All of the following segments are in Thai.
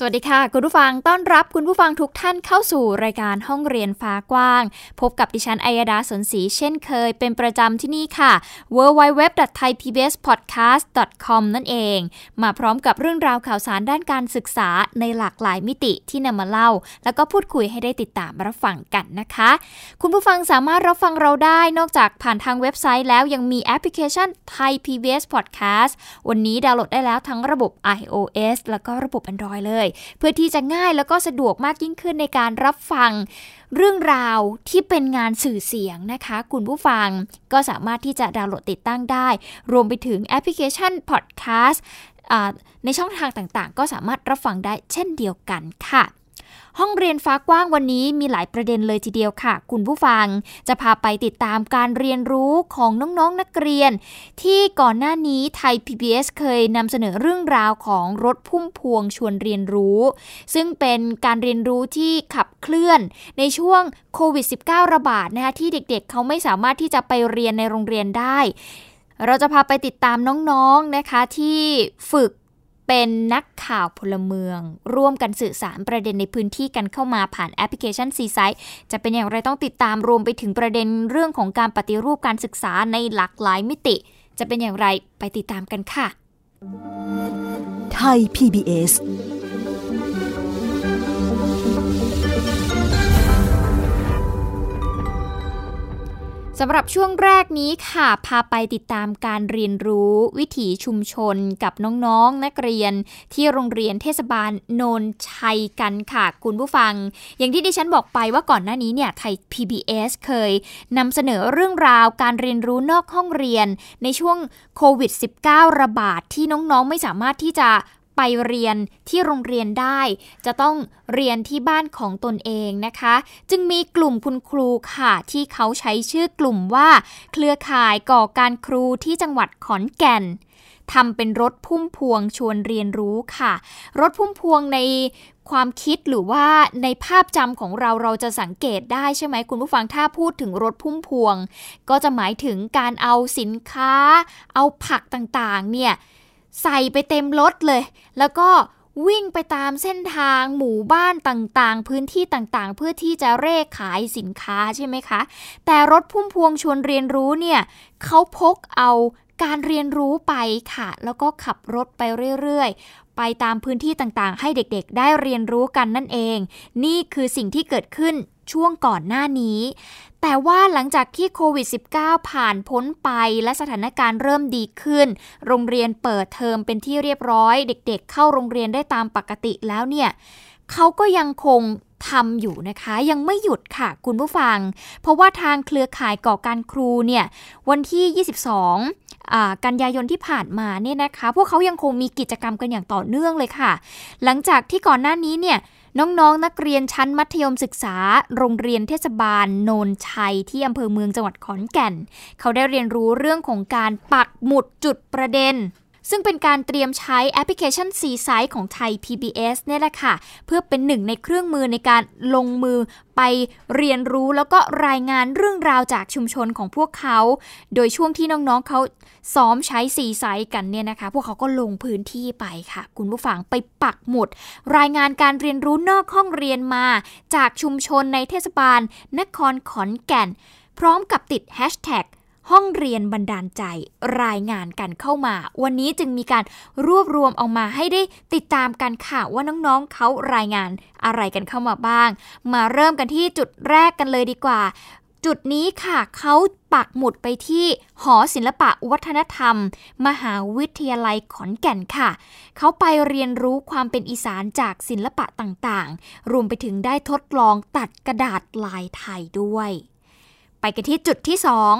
สวัสดีค่ะคุณผู้ฟังต้อนรับคุณผู้ฟังทุกท่านเข้าสู่รายการห้องเรียนฟ้ากว้างพบกับดิฉันอัยดาสนศรีเช่นเคยเป็นประจำที่นี่ค่ะ www.thaipbspodcast.com นั่นเองมาพร้อมกับเรื่องราวข่าวสารด้านการศึกษาในหลากหลายมิติที่นำมาเล่าแล้วก็พูดคุยให้ได้ติดตามรับฟังกันนะคะคุณผู้ฟังสามารถรับฟังเราได้นอกจากผ่านทางเว็บไซต์แล้วยังมีแอปพลิเคชัน Thai PBS Podcast วันนี้ดาวน์โหลดได้แล้วทั้งระบบ iOS แล้วก็ระบบ Android เลยเพื่อที่จะง่ายแล้วก็สะดวกมากยิ่งขึ้นในการรับฟังเรื่องราวที่เป็นงานสื่อเสียงนะคะคุณผู้ฟังก็สามารถที่จะดาวน์โหลดติดตั้งได้รวมไปถึงแอปพลิเคชันพอดแคสต์ในช่องทางต่างๆก็สามารถรับฟังได้เช่นเดียวกันค่ะห้องเรียนฟ้ากว้างวันนี้มีหลายประเด็นเลยทีเดียวค่ะคุณผู้ฟังจะพาไปติดตามการเรียนรู้ของน้องๆนักเรียนที่ก่อนหน้านี้ไทย PBS เคยนำเสนอเรื่องราวของรถพุ่มพวงชวนเรียนรู้ซึ่งเป็นการเรียนรู้ที่ขับเคลื่อนในช่วงโควิด -19 ระบาดนะคะที่เด็กๆเขาไม่สามารถที่จะไปเรียนในโรงเรียนได้เราจะพาไปติดตามน้องๆนะคะที่ฝึกเป็นนักข่าวพลเมืองร่วมกันสื่อสารประเด็นในพื้นที่กันเข้ามาผ่านแอปพลิเคชันซีไซต์จะเป็นอย่างไรต้องติดตามรวมไปถึงประเด็นเรื่องของการปฏิรูปการศึกษาในหลากหลายมิติจะเป็นอย่างไรไปติดตามกันค่ะไทย PBS สำหรับช่วงแรกนี้ค่ะพาไปติดตามการเรียนรู้วิถีชุมชนกับน้องๆนักเรียนที่โรงเรียนเทศบาลโนนชัยกันค่ะคุณผู้ฟังอย่างที่ดิฉันบอกไปว่าก่อนหน้านี้เนี่ยไทย PBS เคยนำเสนอเรื่องราวการเรียนรู้นอกห้องเรียนในช่วงโควิด -19 ระบาดที่น้องๆไม่สามารถที่จะไปเรียนที่โรงเรียนได้จะต้องเรียนที่บ้านของตนเองนะคะจึงมีกลุ่มคุณครูค่ะที่เขาใช้ชื่อกลุ่มว่าเครือข่ายก่อการครูที่จังหวัดขอนแก่นทำเป็นรถพุ่มพวงชวนเรียนรู้ค่ะรถพุ่มพวงในความคิดหรือว่าในภาพจำของเราจะสังเกตได้ใช่ไหมคุณผู้ฟังถ้าพูดถึงรถพุ่มพวงก็จะหมายถึงการเอาสินค้าเอาผักต่างๆเนี่ยใส่ไปเต็มรถเลยแล้วก็วิ่งไปตามเส้นทางหมู่บ้านต่างๆพื้นที่ต่างๆเพื่อที่จะเร่ขายสินค้าใช่ไหมคะแต่รถพุ่มพวงชวนเรียนรู้เนี่ยเขาพกเอาการเรียนรู้ไปค่ะแล้วก็ขับรถไปเรื่อยๆไปตามพื้นที่ต่างๆให้เด็กๆได้เรียนรู้กันนั่นเองนี่คือสิ่งที่เกิดขึ้นช่วงก่อนหน้านี้แต่ว่าหลังจากที่โควิด -19 ผ่านพ้นไปและสถานการณ์เริ่มดีขึ้นโรงเรียนเปิดเทอมเป็นที่เรียบร้อยเด็กๆเข้าโรงเรียนได้ตามปกติแล้วเนี่ยเขาก็ยังคงทำอยู่นะคะยังไม่หยุดค่ะคุณผู้ฟังเพราะว่าทางเครือข่ายก่อการครูเนี่ยวันที่22กันยายนที่ผ่านมาเนี่ยนะคะพวกเขายังคงมีกิจกรรมกันอย่างต่อเนื่องเลยค่ะหลังจากที่ก่อนหน้านี้เนี่ยน้องๆนักเรียนชั้นมัธยมศึกษาโรงเรียนเทศบาลโนนชัยที่อำเภอเมืองจังหวัดขอนแก่นเขาได้เรียนรู้เรื่องของการปักหมุดจุดประเด็นซึ่งเป็นการเตรียมใช้แอปพลิเคชัน C-Site ของไทย PBS เนี่ยแหละค่ะเพื่อเป็นหนึ่งในเครื่องมือในการลงมือไปเรียนรู้แล้วก็รายงานเรื่องราวจากชุมชนของพวกเขาโดยช่วงที่น้องๆเขาซ้อมใช้ C-Site กันเนี่ยนะคะพวกเขาก็ลงพื้นที่ไปค่ะคุณผู้ฟังไปปักหมุดรายงานการเรียนรู้นอกห้องเรียนมาจากชุมชนในเทศบาลนครขอนแก่นพร้อมกับติดแฮชแท็กห้องเรียนบันดาลใจรายงานกันเข้ามาวันนี้จึงมีการรวบรวมออกมาให้ได้ติดตามกันค่ะว่าน้องๆเขารายงานอะไรกันเข้ามาบ้างมาเริ่มกันที่จุดแรกกันเลยดีกว่าจุดนี้ค่ะเขาปักหมุดไปที่หอศิลปะวัฒนธรรมมหาวิทยาลัยขอนแก่นค่ะเขาไปเรียนรู้ความเป็นอีสานจากศิลปะต่างๆรวมไปถึงได้ทดลองตัดกระดาษลายไทยด้วยไปกันที่จุดที่สอง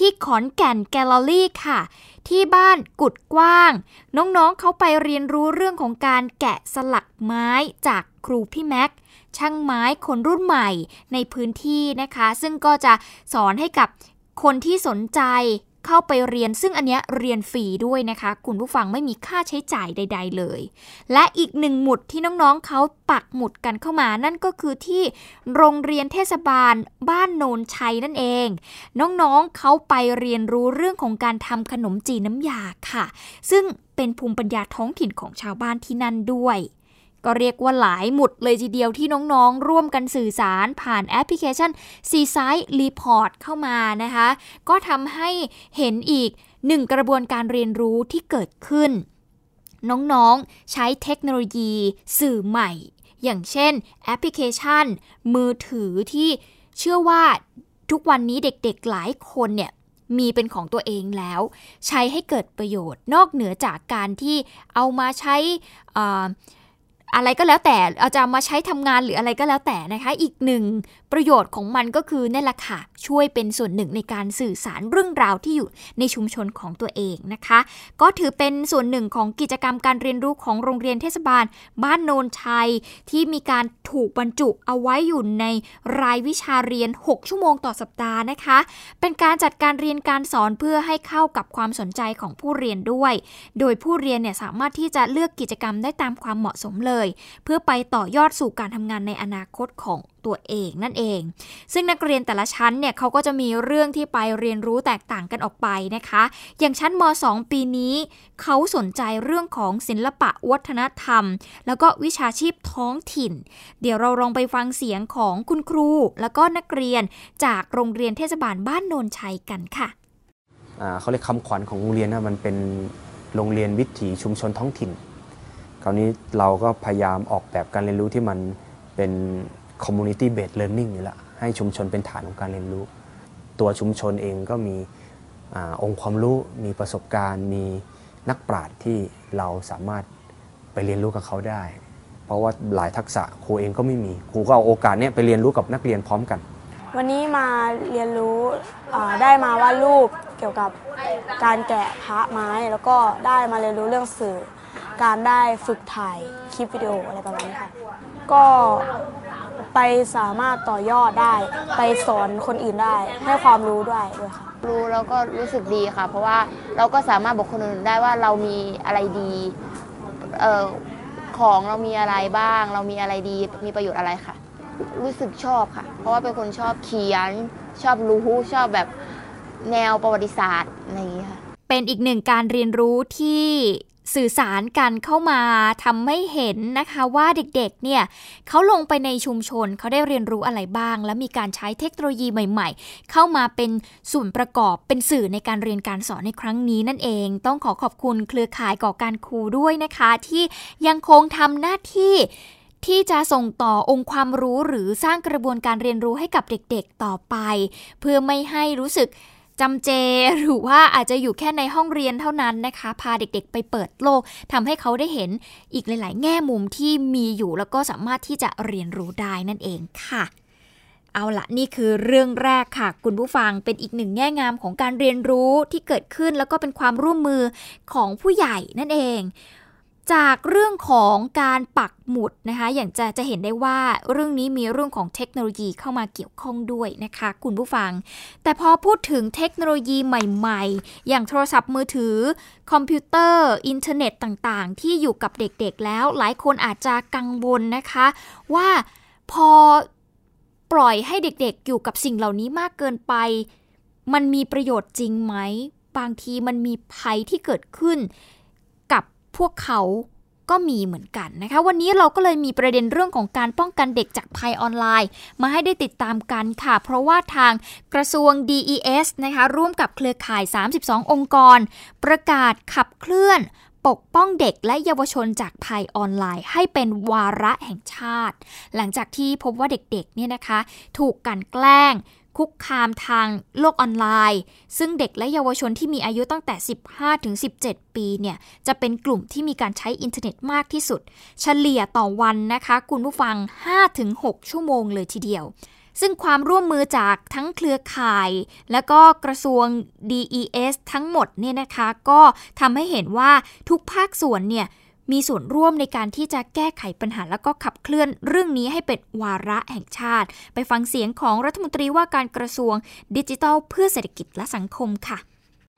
ที่ขอนแก่นแกลเลอรี่ค่ะที่บ้านกุดกว้างน้องๆเขาไปเรียนรู้เรื่องของการแกะสลักไม้จากครูพี่แม็กช่างไม้คนรุ่นใหม่ในพื้นที่นะคะซึ่งก็จะสอนให้กับคนที่สนใจ เข้าไปเรียนซึ่งอันเนี้ยเรียนฟรีด้วยนะคะคุณผู้ฟังไม่มีค่าใช้จ่ายใดๆเลยและอีกหนึ่งหมุดที่น้องๆเขาปักหมุดกันเข้ามานั่นก็คือที่โรงเรียนเทศบาลบ้านโนนชัยนั่นเองน้องๆเขาไปเรียนรู้เรื่องของการทำขนมจีนน้ำยาค่ะซึ่งเป็นภูมิปัญญาท้องถิ่นของชาวบ้านที่นั่นด้วยก็เรียกว่าหลายหมุดเลยทีเดียวที่น้องๆร่วมกันสื่อสารผ่านแอปพลิเคชัน Seaside Report เข้ามานะคะก็ทำให้เห็นอีกหนึ่งกระบวนการเรียนรู้ที่เกิดขึ้นน้องๆใช้เทคโนโลยีสื่อใหม่อย่างเช่นแอปพลิเคชันมือถือที่เชื่อว่าทุกวันนี้เด็กๆหลายคนเนี่ยมีเป็นของตัวเองแล้วใช้ให้เกิดประโยชน์นอกเหนือจากการที่เอามาใช้อะไรก็แล้วแต่เอาจะมาใช้ทำงานหรืออะไรก็แล้วแต่นะคะอีกหนึ่งประโยชน์ของมันก็คือนั่นแหละค่ะช่วยเป็นส่วนหนึ่งในการสื่อสารเรื่องราวที่อยู่ในชุมชนของตัวเองนะคะก็ถือเป็นส่วนหนึ่งของกิจกรรมการเรียนรู้ของโรงเรียนเทศบาลบ้านโนนชัยที่มีการถูกบรรจุเอาไว้อยู่ในรายวิชาเรียน6ชั่วโมงต่อสัปดาห์นะคะเป็นการจัดการเรียนการสอนเพื่อให้เข้ากับความสนใจของผู้เรียนด้วยโดยผู้เรียนเนี่ยสามารถที่จะเลือกกิจกรรมได้ตามความเหมาะสมเลยเพื่อไปต่อยอดสู่การทำงานในอนาคตของตัวเองนั่นเองซึ่งนักเรียนแต่ละชั้นเนี่ยเขาก็จะมีเรื่องที่ไปเรียนรู้แตกต่างกันออกไปนะคะอย่างชั้นม.2 ปีนี้เขาสนใจเรื่องของศิลปะวัฒนธรรมแล้วก็วิชาชีพท้องถิ่นเดี๋ยวเราลองไปฟังเสียงของคุณครูแล้วก็นักเรียนจากโรงเรียนเทศบาลบ้านโนนชัยกันค่ะเขาเรียกคำขวัญของโรงเรียนนะมันเป็นโรงเรียนวิถีชุมชนท้องถิ่นคราวนี้เราก็พยายามออกแบบการเรียนรู้ที่มันเป็น community based learning นี่แหละให้ชุมชนเป็นฐานของการเรียนรู้ตัวชุมชนเองก็มีองค์ความรู้มีประสบการณ์มีนักปราชญ์ที่เราสามารถไปเรียนรู้กับเขาได้เพราะว่าหลายทักษะครูเองก็ไม่มีครูก็เอาโอกาสนี้ไปเรียนรู้กับนักเรียนพร้อมกันวันนี้มาเรียนรู้ได้มาวาดรูปเกี่ยวกับการแกะพระไม้แล้วก็ได้มาเรียนรู้เรื่องสื่อการได้ฝึกถ่ายคลิปวิดีโออะไรประมาณนี้ค่ะก็ไปสามารถต่อยอดได้ไปสอนคนอื่นได้ให้ความรู้ด้วยค่ะรู้แล้วก็รู้สึกดีค่ะเพราะว่าเราก็สามารถบอกคนอื่นได้ว่าเรามีอะไรดีของเรามีอะไรบ้างเรามีอะไรดีมีประโยชน์อะไรค่ะรู้สึกชอบค่ะเพราะว่าเป็นคนชอบเขียนชอบรู้ชอบแบบแนวประวัติศาสตร์อะไรอย่างนี้ค่ะเป็นอีกหนึ่งการเรียนรู้ที่สื่อสารกันเข้ามาทำให้เห็นนะคะว่าเด็กๆเนี่ยเขาลงไปในชุมชนเขาได้เรียนรู้อะไรบ้างและมีการใช้เทคโนโลยีใหม่ๆเข้ามาเป็นส่วนประกอบเป็นสื่อในการเรียนการสอนในครั้งนี้นั่นเองต้องขอบคุณเครือข่ายก่อการครูด้วยนะคะที่ยังคงทำหน้าที่ที่จะส่งต่อองค์ความรู้หรือสร้างกระบวนการเรียนรู้ให้กับเด็กๆต่อไปเพื่อไม่ให้รู้สึกจำเจหรือว่าอาจจะอยู่แค่ในห้องเรียนเท่านั้นนะคะพาเด็กๆไปเปิดโลกทำให้เขาได้เห็นอีกหลายๆแง่มุมที่มีอยู่แล้วก็สามารถที่จะเรียนรู้ได้นั่นเองค่ะเอาละนี่คือเรื่องแรกค่ะคุณผู้ฟังเป็นอีกหนึ่งแง่งามของการเรียนรู้ที่เกิดขึ้นแล้วก็เป็นความร่วมมือของผู้ใหญ่นั่นเองจากเรื่องของการปักหมุดนะคะอย่างจะเห็นได้ว่าเรื่องนี้มีเรื่องของเทคโนโลยีเข้ามาเกี่ยวข้องด้วยนะคะคุณผู้ฟังแต่พอพูดถึงเทคโนโลยีใหม่ๆอย่างโทรศัพท์มือถือคอมพิวเตอร์อินเทอร์เน็ตต่างๆที่อยู่กับเด็กๆแล้วหลายคนอาจจะกังวลนะคะว่าพอปล่อยให้เด็กๆอยู่กับสิ่งเหล่านี้มากเกินไปมันมีประโยชน์จริงไหมบางทีมันมีภัยที่เกิดขึ้นพวกเขาก็มีเหมือนกันนะคะวันนี้เราก็เลยมีประเด็นเรื่องของการป้องกันเด็กจากภัยออนไลน์มาให้ได้ติดตามกันค่ะเพราะว่าทางกระทรวง DES นะคะร่วมกับเครือข่าย32องค์กรประกาศขับเคลื่อนปกป้องเด็กและเยาวชนจากภัยออนไลน์ให้เป็นวาระแห่งชาติหลังจากที่พบว่าเด็กๆเนี่ยนะคะถูกกลั่นแกล้งคุกคามทางโลกออนไลน์ซึ่งเด็กและเยาวชนที่มีอายุตั้งแต่ 15-17 ปีเนี่ยจะเป็นกลุ่มที่มีการใช้อินเทอร์เน็ตมากที่สุดเฉลี่ยต่อวันนะคะคุณผู้ฟัง 5-6 ชั่วโมงเลยทีเดียวซึ่งความร่วมมือจากทั้งเครือข่ายและก็กระทรวง DES ทั้งหมดเนี่ยนะคะก็ทำให้เห็นว่าทุกภาคส่วนเนี่ยมีส่วนร่วมในการที่จะแก้ไขปัญหาแล้วก็ขับเคลื่อนเรื่องนี้ให้เป็นวาระแห่งชาติไปฟังเสียงของรัฐมนตรีว่าการกระทรวงดิจิทัลเพื่อเศรษฐกิจและสังคมค่ะ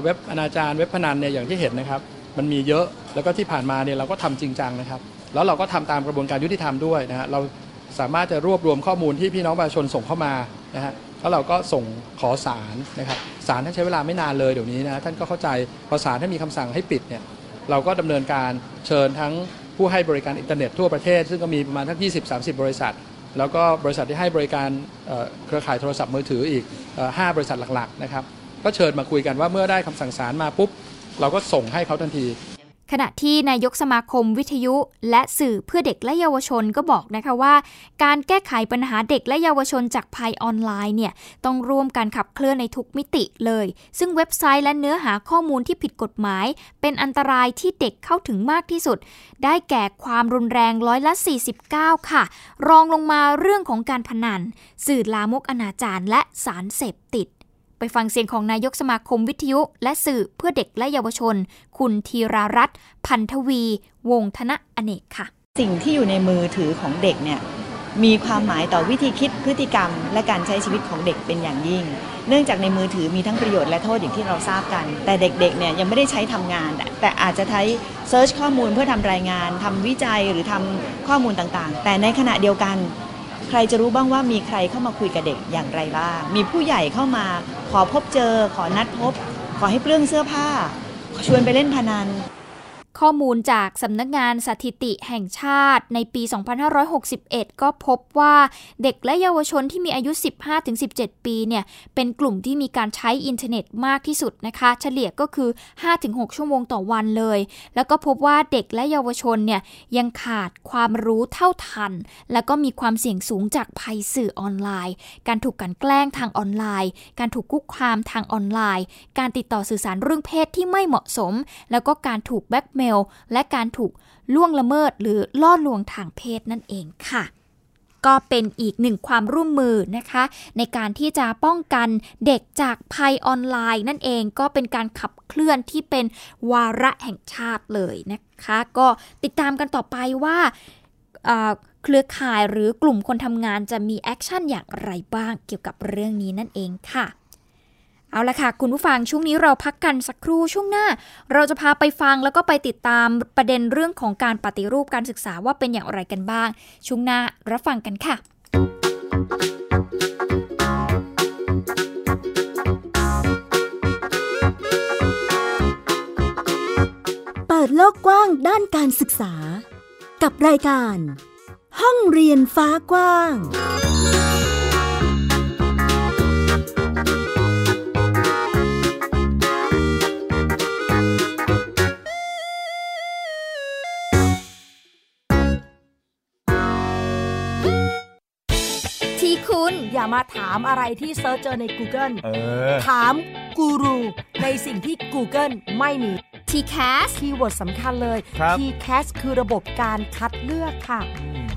เว็บอนาจารเว็บพนันเนี่ยอย่างที่เห็นนะครับมันมีเยอะแล้วก็ที่ผ่านมาเนี่ยเราก็ทำจริงจังนะครับแล้วเราก็ทำตามกระบวนการยุติธรรมด้วยนะฮะเราสามารถจะรวบรวมข้อมูลที่พี่น้องประชาชนส่งเข้ามานะฮะแล้วเราก็ส่งขอศาลนะครับศาลท่านใช้เวลาไม่นานเลยเดี๋ยวนี้นะท่านก็เข้าใจพอศาลท่านมีคำสั่งให้ปิดเนี่ยเราก็ดำเนินการเชิญทั้งผู้ให้บริการอินเทอร์เน็ตทั่วประเทศซึ่งก็มีประมาณทั้ง 20-30 บริษัทแล้วก็บริษัทที่ให้บริการเครือข่ายโทรศัพท์มือถืออีก5บริษัทหลักๆนะครับก็เชิญมาคุยกันว่าเมื่อได้คำสั่งศาลมาปุ๊บเราก็ส่งให้เขาทันทีขณะที่นายกสมาคมวิทยุและสื่อเพื่อเด็กและเยาวชนก็บอกนะคะว่าการแก้ไขปัญหาเด็กและเยาวชนจากภัยออนไลน์เนี่ยต้องร่วมกันขับเคลื่อนในทุกมิติเลยซึ่งเว็บไซต์และเนื้อหาข้อมูลที่ผิดกฎหมายเป็นอันตรายที่เด็กเข้าถึงมากที่สุดได้แก่ความรุนแรง49%ค่ะรองลงมาเรื่องของการพนันสื่อลามกอนาจารและสารเสพติดไปฟังเสียงของนายกสมาคมวิทยุและสื่อเพื่อเด็กและเยาวชนคุณธีรารัตน์พันธวีวงศ์ธนเนกค่ะสิ่งที่อยู่ในมือถือของเด็กเนี่ยมีความหมายต่อวิธีคิดพฤติกรรมและการใช้ชีวิตของเด็กเป็นอย่างยิ่งเนื่องจากในมือถือมีทั้งประโยชน์และโทษอย่างที่เราทราบกันแต่เด็กๆเนี่ยยังไม่ได้ใช้ทำงานแต่อาจจะใช้เซิร์ชข้อมูลเพื่อทำรายงานทำวิจัยหรือทำข้อมูลต่างๆแต่ในขณะเดียวกันใครจะรู้บ้างว่ามีใครเข้ามาคุยกับเด็กอย่างไรบ้างมีผู้ใหญ่เข้ามาขอพบเจอขอนัดพบขอให้เปลื้องเสื้อผ้าชวนไปเล่นพนันข้อมูลจากสำนักงานสถิติแห่งชาติในปี 2561 ก็พบว่าเด็กและเยาวชนที่มีอายุ 15-17 ปีเนี่ยเป็นกลุ่มที่มีการใช้อินเทอร์เน็ตมากที่สุดนะคะเฉลี่ยก็คือ 5-6 ชั่วโมงต่อวันเลยแล้วก็พบว่าเด็กและเยาวชนเนี่ยยังขาดความรู้เท่าทันแล้วก็มีความเสี่ยงสูงจากภัยสื่อออนไลน์การถูกกันแกล้งทางออนไลน์การถูกคุกคามทางออนไลน์การติดต่อสื่อสารเรื่องเพศที่ไม่เหมาะสมแล้วก็การถูกแบล็คเมลและการถูกล่วงละเมิดหรือล่อลวงทางเพศนั่นเองค่ะก็เป็นอีกหนึ่งความร่วมมือนะคะในการที่จะป้องกันเด็กจากภัยออนไลน์นั่นเองก็เป็นการขับเคลื่อนที่เป็นวาระแห่งชาติเลยนะคะก็ติดตามกันต่อไปว่าเครือข่ายหรือกลุ่มคนทำงานจะมีแอคชั่นอย่างไรบ้างเกี่ยวกับเรื่องนี้นั่นเองค่ะเอาละค่ะคุณผู้ฟังช่วงนี้เราพักกันสักครู่ช่วงหน้าเราจะพาไปฟังแล้วก็ไปติดตามประเด็นเรื่องของการปฏิรูปการศึกษาว่าเป็นอย่างไรกันบ้างช่วงหน้ารับฟังกันค่ะเปิดโลกกว้างด้านการศึกษากับรายการห้องเรียนฟ้ากว้างอย่ามาถามอะไรที่เซิร์ชเจอใน Google ถามกูรูในสิ่งที่ Google ไม่มี T-cash คีย์เวิร์ดสำคัญเลย T-cash คือระบบการคัดเลือกค่ะ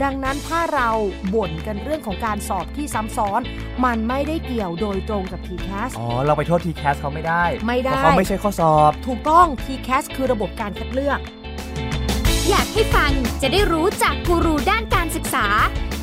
ดังนั้นถ้าเราบ่นกันเรื่องของการสอบที่ซ้ำซ้อนมันไม่ได้เกี่ยวโดยตรงกับ T-cash อ๋อเราไปโทษ T-cash เขาไม่ได้เพราะเขาไม่ใช่ข้อสอบถูกต้อง T-cash คือระบบการคัดเลือกอยากให้ฟังจะได้รู้จากกูรูด้านการศึกษา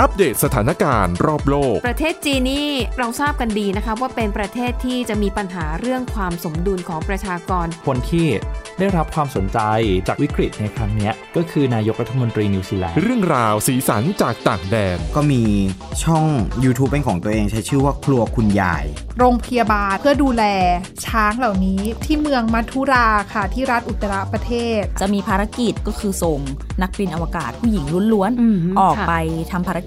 อัปเดตสถานการณ์รอบโลกประเทศจีนนี่เราทราบกันดีนะคะว่าเป็นประเทศที่จะมีปัญหาเรื่องความสมดุลของประชากรคนที่ได้รับความสนใจจากวิกฤตในครั้งนี้ก็คือนายกรัฐมนตรีนิวซีแลนด์เรื่องราวสีสันจากต่างแดนก็มีช่อง YouTube เป็นของตัวเองใช้ชื่อว่าครัวคุณยายโรงพยาบาลเพื่อดูแลช้างเหล่านี้ที่เมืองมัทุราค่ะที่รัฐอุตตรประเทศจะมีภารกิจก็คือส่งนักบินอวกาศผู้หญิงล้วนๆออกไปทำภารกิจ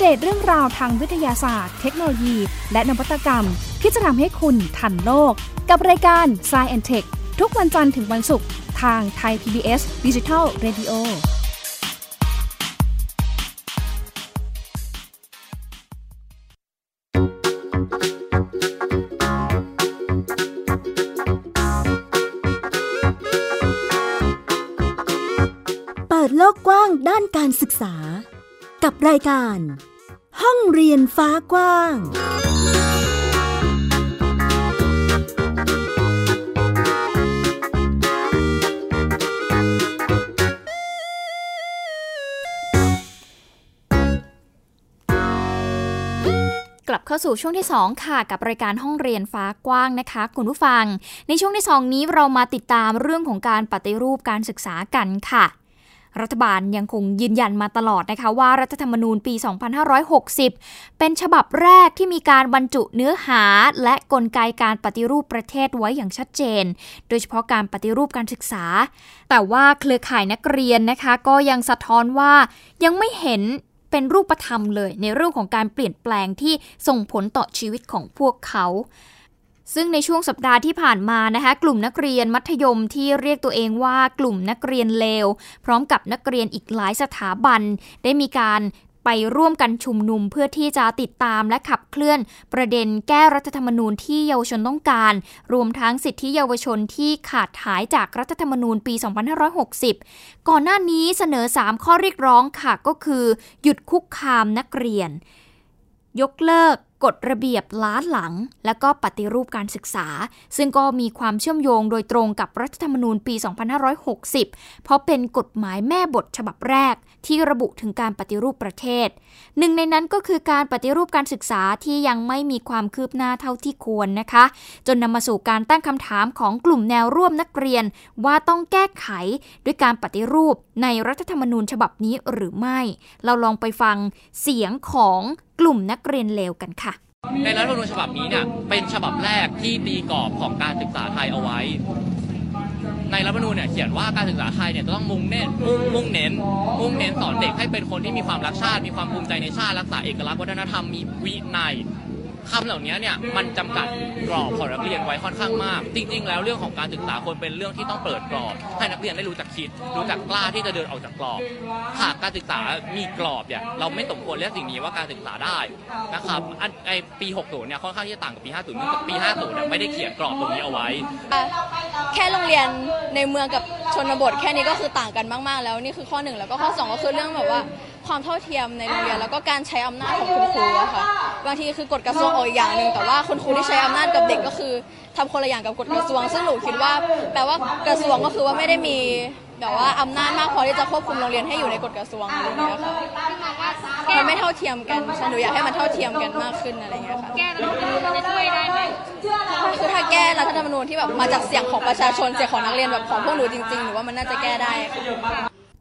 เดตเรื่องราวทางวิทยาศาสตร์เทคโนโลยีและนวัตกรรมที่จะทำให้คุณทันโลกกับรายการ Science & Tech ทุกวันจันทร์ถึงวันศุกร์ทาง Thai PBS Digital Radioโลกกว้างด้านการศึกษากับรายการห้องเรียนฟ้ากว้างกลับเข้าสู่ช่วงที่2ค่ะกับรายการห้องเรียนฟ้ากว้างนะคะคุณผู้ฟังในช่วงที่2นี้เรามาติดตามเรื่องของการปฏิรูปการศึกษากันค่ะรัฐบาลยังคงยืนยันมาตลอดนะคะว่ารัฐธรรมนูญปี 2560 เป็นฉบับแรกที่มีการบรรจุเนื้อหาและกลไกการปฏิรูปประเทศไว้อย่างชัดเจนโดยเฉพาะการปฏิรูปการศึกษาแต่ว่าเครือข่ายนักเรียนนะคะก็ยังสะท้อนว่ายังไม่เห็นเป็นรูปธรรมเลยในเรื่องของการเปลี่ยนแปลงที่ส่งผลต่อชีวิตของพวกเขาซึ่งในช่วงสัปดาห์ที่ผ่านมานะคะกลุ่มนักเรียนมัธยมที่เรียกตัวเองว่ากลุ่มนักเรียนเลวพร้อมกับนักเรียนอีกหลายสถาบันได้มีการไปร่วมกันชุมนุมเพื่อที่จะติดตามและขับเคลื่อนประเด็นแก้รัฐธรรมนูญที่เยาวชนต้องการรวมทั้งสิทธิเยาวชนที่ขาดหายจากรัฐธรรมนูญปี 2560 ก่อนหน้านี้เสนอ 3 ข้อเรียกร้องค่ะก็คือหยุดคุกคามนักเรียนยกเลิกกฎระเบียบล้าหลังและก็ปฏิรูปการศึกษาซึ่งก็มีความเชื่อมโยงโดยตรงกับรัฐธรรมนูญปี 2560 เพราะเป็นกฎหมายแม่บทฉบับแรกที่ระบุถึงการปฏิรูปประเทศหนึ่งในนั้นก็คือการปฏิรูปการศึกษาที่ยังไม่มีความคืบหน้าเท่าที่ควรนะคะจนนำมาสู่การตั้งคำถามของกลุ่มแนวร่วมนักเรียนว่าต้องแก้ไขด้วยการปฏิรูปในรัฐธรรมนูญฉบับนี้หรือไม่เราลองไปฟังเสียงของกลุ่มนักเรียนเลวกันค่ะในรัฐธรรมนูญฉบับนี้เนี่ยเป็นฉบับแรกที่ตีกรอบของการศึกษาไทยเอาไว้ในรัฐธรรมนูญเนี่ยเขียนว่าการศึกษาไทยเนี่ยจะต้องมุ่งเน้นสอนเด็กให้เป็นคนที่มีความรักชาติมีความภูมิใจในชาติรักษาเอกลักษณ์วัฒนธรรมมีวินัยคำเหล่านี้เนี่ยมันจำกัดกรอบของนักเรียนไว้ค่อนข้างมากจริงๆแล้วเรื่องของการศึกษาควรเป็นเรื่องที่ต้องเปิดกรอบให้นักเรียนได้รู้จักคิดรู้จักกล้าที่จะเดินออกจากกรอบหากการศึกษามีกรอบเนี่ยเราไม่สมควรเรียกสิ่งนี้ว่าการศึกษาได้นะครับไอปี60เนี่ยค่อนข้างที่จะต่างกับปี50ซึ่งปี50เนี่ยไม่ได้เขียนกรอบตรงนี้เอาไว้แค่โรงเรียนในเมืองกับชนบทแค่นี้ก็คือต่างกันมากๆแล้วนี่คือข้อ1แล้วก็ข้อ2ก็คือเรื่องแบบว่าความเท่าเทียมในโรงเรียนแล้วก็การใช้อำนาจของคุณครูอะค่ะบางทีคือกฎกระทรวงอีกอย่างนึงแต่ว่าคุณครูที่ใช้อำนาจกับเด็กก็คือทำคนละอย่างกับกฎกระทรวงซึ่งหนูคิดว่าแปลว่ากระทรวงก็คือว่าไม่ได้มีแบบว่าอำนาจมากพอที่จะควบคุมโรงเรียนให้อยู่ในกฎกระทรวงอะไรอย่างเงี้ยค่ะมันไม่เท่าเทียมกันฉันหนูอยากให้มันเท่าเทียมกันมากขึ้นอะไรอย่างเงี้ยค่ะแก้รัฐธรรมนูญจะช่วยได้ไหมคือถ้าแก้รัฐธรรมนูญที่แบบมาจากเสียงของประชาชนเสียงของนักเรียนแบบของพวกหนูจริงๆหนูว่ามันน่าจะแก้ได้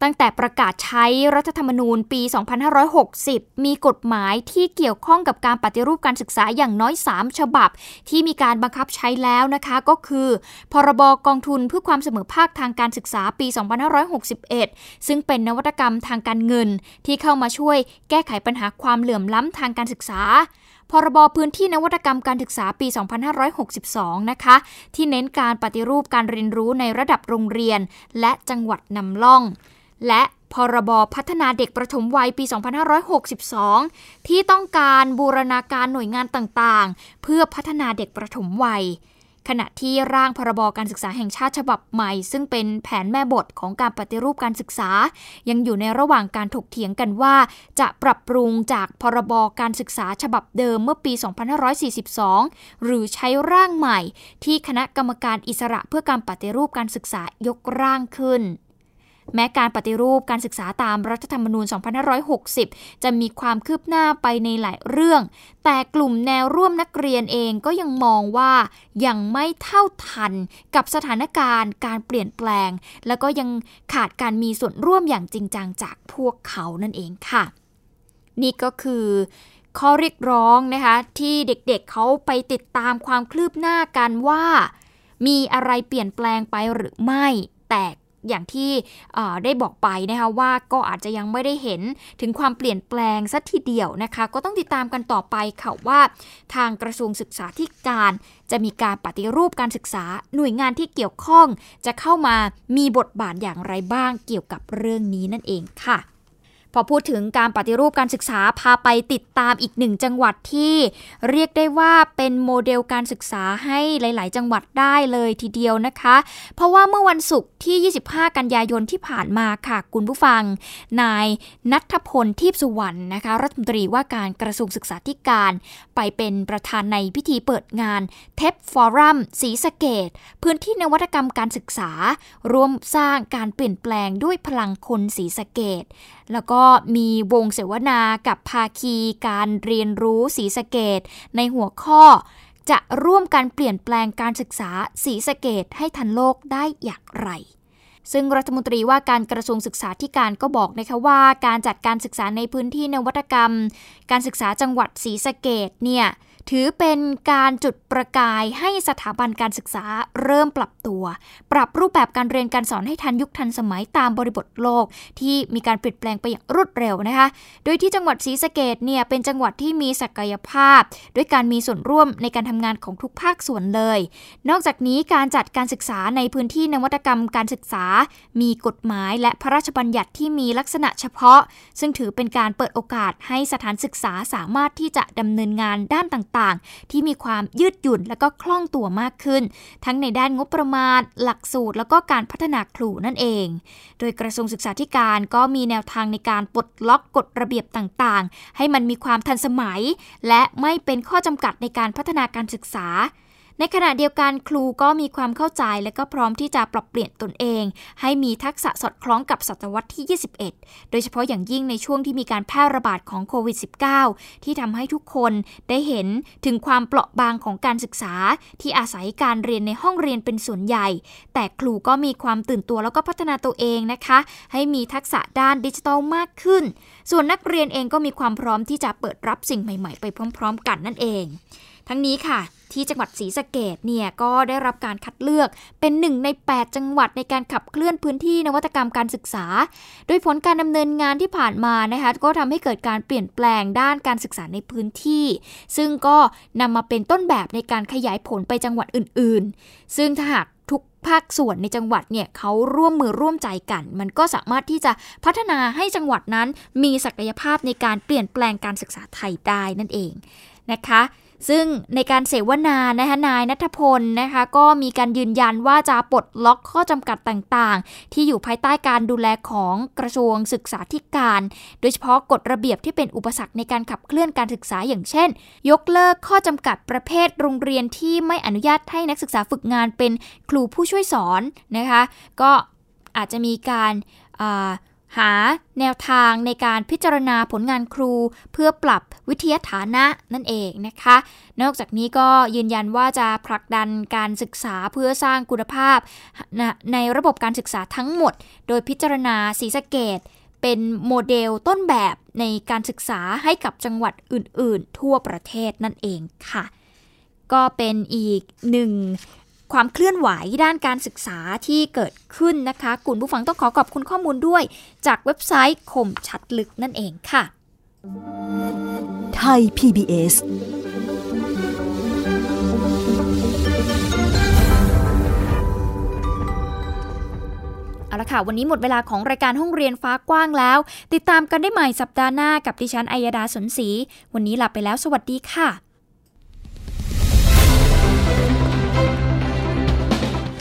ตั้งแต่ประกาศใช้รัฐธรรมนูญปี 2560 มีกฎหมายที่เกี่ยวข้องกับการปฏิรูปการศึกษาอย่างน้อย 3 ฉบับที่มีการบังคับใช้แล้วนะคะก็คือพรบกองทุนเพื่อความเสมอภาคทางการศึกษาปี 2561 ซึ่งเป็นนวัตกรรมทางการเงินที่เข้ามาช่วยแก้ไขปัญหาความเหลื่อมล้ำทางการศึกษาพรบพื้นที่นวัตกรรมการศึกษาปี 2562 นะคะที่เน้นการปฏิรูปการเรียนรู้ในระดับโรงเรียนและจังหวัดนำล่องและพรบพัฒนาเด็กประถมวัยปี 2562 ที่ต้องการบูรณาการหน่วยงานต่างๆเพื่อพัฒนาเด็กประถมวัยขณะที่ร่างพรบการศึกษาแห่งชาติฉบับใหม่ซึ่งเป็นแผนแม่บทของการปฏิรูปการศึกษายังอยู่ในระหว่างการถกเถียงกันว่าจะปรับปรุงจากพรบการศึกษาฉบับเดิมเมื่อปี 2542 หรือใช้ร่างใหม่ที่คณะกรรมการอิสระเพื่อการปฏิรูปการศึกษายกร่างขึ้นแม้การปฏิรูปการศึกษาตามรัฐธรรมนูญ 2560 จะมีความคืบหน้าไปในหลายเรื่องแต่กลุ่มแนวร่วมนักเรียนเองก็ยังมองว่ายังไม่เท่าทันกับสถานการณ์การเปลี่ยนแปลงและก็ยังขาดการมีส่วนร่วมอย่างจริงจังจากพวกเขานั่นเองค่ะนี่ก็คือข้อเรียกร้องนะคะที่เด็กๆ เขาไปติดตามความคืบหน้ากันว่ามีอะไรเปลี่ยนแปลงไปหรือไม่แต่ อย่างที่ได้บอกไปนะคะว่าก็อาจจะยังไม่ได้เห็นถึงความเปลี่ยนแปลงสักทีเดียวนะคะก็ต้องติดตามกันต่อไปค่ะว่าทางกระทรวงศึกษาธิการจะมีการปฏิรูปการศึกษาหน่วยงานที่เกี่ยวข้องจะเข้ามามีบทบาทอย่างไรบ้างเกี่ยวกับเรื่องนี้นั่นเองค่ะพอพูดถึงการปฏิรูปการศึกษาพาไปติดตามอีกหนึ่งจังหวัดที่เรียกได้ว่าเป็นโมเดลการศึกษาให้หลายๆจังหวัดได้เลยทีเดียวนะคะเพราะว่าเมื่อวันศุกร์ที่25กันยายนที่ผ่านมาค่ะคุณผู้ฟังนายณัฐพลทิพย์สุวรรณนะคะรัฐมนตรีว่าการกระทรวงศึกษาธิการไปเป็นประธานในพิธีเปิดงานเทปฟอรัมศรีสะเกษพื้นที่นวัตกรรมการศึกษาร่วมสร้างการเปลี่ยนแปลงด้วยพลังคนศรีสะเกษแล้วก็มีวงเสวนากับภาคีการเรียนรู้ศรีสะเกษในหัวข้อจะร่วมกันเปลี่ยนแปลงการศึกษาศรีสะเกษให้ทันโลกได้อย่างไรซึ่งรัฐมนตรีว่าการกระทรวงศึกษาธิการก็บอกนะคะว่าการจัดการศึกษาในพื้นที่นวัตกรรมการศึกษาจังหวัดศรีสะเกษเนี่ยถือเป็นการจุดประกายให้สถาบันการศึกษาเริ่มปรับตัวปรับรูปแบบการเรียนการสอนให้ทันยุคทันสมัยตามบริบทโลกที่มีการเปลี่ยนแปลงไปอย่างรวดเร็วนะคะโดยที่จังหวัดศรีสะเกษเนี่ยเป็นจังหวัดที่มีศักยภาพด้วยการมีส่วนร่วมในการทำงานของทุกภาคส่วนเลยนอกจากนี้การจัดการศึกษาในพื้นที่นวัตกรรมการศึกษามีกฎหมายและพระราชบัญญัติที่มีลักษณะเฉพาะซึ่งถือเป็นการเปิดโอกาสให้สถานศึกษาสามารถที่จะดำเนินงานด้านต่างๆที่มีความยืดหยุ่นและก็คล่องตัวมากขึ้นทั้งในด้านงบประมาณหลักสูตรแล้วก็การพัฒนาครูนั่นเองโดยกระทรวงศึกษาธิการก็มีแนวทางในการปลดล็อกกฎระเบียบต่างๆให้มันมีความทันสมัยและไม่เป็นข้อจำกัดในการพัฒนาการศึกษาในขณะเดียวกันครูก็มีความเข้าใจและก็พร้อมที่จะปรับเปลี่ยนตนเองให้มีทักษะสอดคล้องกับศตวรรษที่ 21 โดยเฉพาะอย่างยิ่งในช่วงที่มีการแพร่ระบาดของโควิด -19 ที่ทำให้ทุกคนได้เห็นถึงความเปราะบางของการศึกษาที่อาศัยการเรียนในห้องเรียนเป็นส่วนใหญ่แต่ครูก็มีความตื่นตัวแล้วก็พัฒนาตัวเองนะคะให้มีทักษะด้านดิจิทัลมากขึ้นส่วนนักเรียนเองก็มีความพร้อมที่จะเปิดรับสิ่งใหม่ๆไปพร้อมๆกันนั่นเองทั้งนี้ค่ะที่จังหวัดศรีสะเกษเนี่ยก็ได้รับการคัดเลือกเป็น1ใน8จังหวัดในการขับเคลื่อนพื้นที่นวัตกรรมการศึกษาโดยผลการดำเนินงานที่ผ่านมานะคะก็ทำให้เกิดการเปลี่ยนแปลงด้านการศึกษาในพื้นที่ซึ่งก็นำมาเป็นต้นแบบในการขยายผลไปจังหวัดอื่นๆซึ่งถ้าหากทุกภาคส่วนในจังหวัดเนี่ยเขาร่วมมือร่วมใจกันมันก็สามารถที่จะพัฒนาให้จังหวัดนั้นมีศักยภาพในการเปลี่ยนแปลงการศึกษาไทยได้นั่นเองนะคะซึ่งในการเสวนานะคะนายณัฐพลนะคะก็มีการยืนยันว่าจะปลดล็อกข้อจำกัดต่างๆที่อยู่ภายใต้การดูแลของกระทรวงศึกษาธิการโดยเฉพาะกฎระเบียบที่เป็นอุปสรรคในการขับเคลื่อนการศึกษาอย่างเช่นยกเลิกข้อจำกัดประเภทโรงเรียนที่ไม่อนุญาตให้นักศึกษาฝึกงานเป็นครูผู้ช่วยสอนนะคะก็อาจจะมีการหาแนวทางในการพิจารณาผลงานครูเพื่อปรับวิทยาฐานะนั่นเองนะคะนอกจากนี้ก็ยืนยันว่าจะผลักดันการศึกษาเพื่อสร้างคุณภาพในระบบการศึกษาทั้งหมดโดยพิจารณาศรีสะเกษเป็นโมเดลต้นแบบในการศึกษาให้กับจังหวัดอื่นๆทั่วประเทศนั่นเองค่ะก็เป็นอีกหนึ่งความเคลื่อนไหวด้านการศึกษาที่เกิดขึ้นนะคะคุณผู้ฟังต้องขอขอบคุณข้อมูลด้วยจากเว็บไซต์คมชัดลึกนั่นเองค่ะไทย PBS เอาละค่ะวันนี้หมดเวลาของรายการห้องเรียนฟ้ากว้างแล้วติดตามกันได้ใหม่สัปดาห์หน้ากับดิฉันอัยดาสนศรีวันนี้ลาไปแล้วสวัสดีค่ะ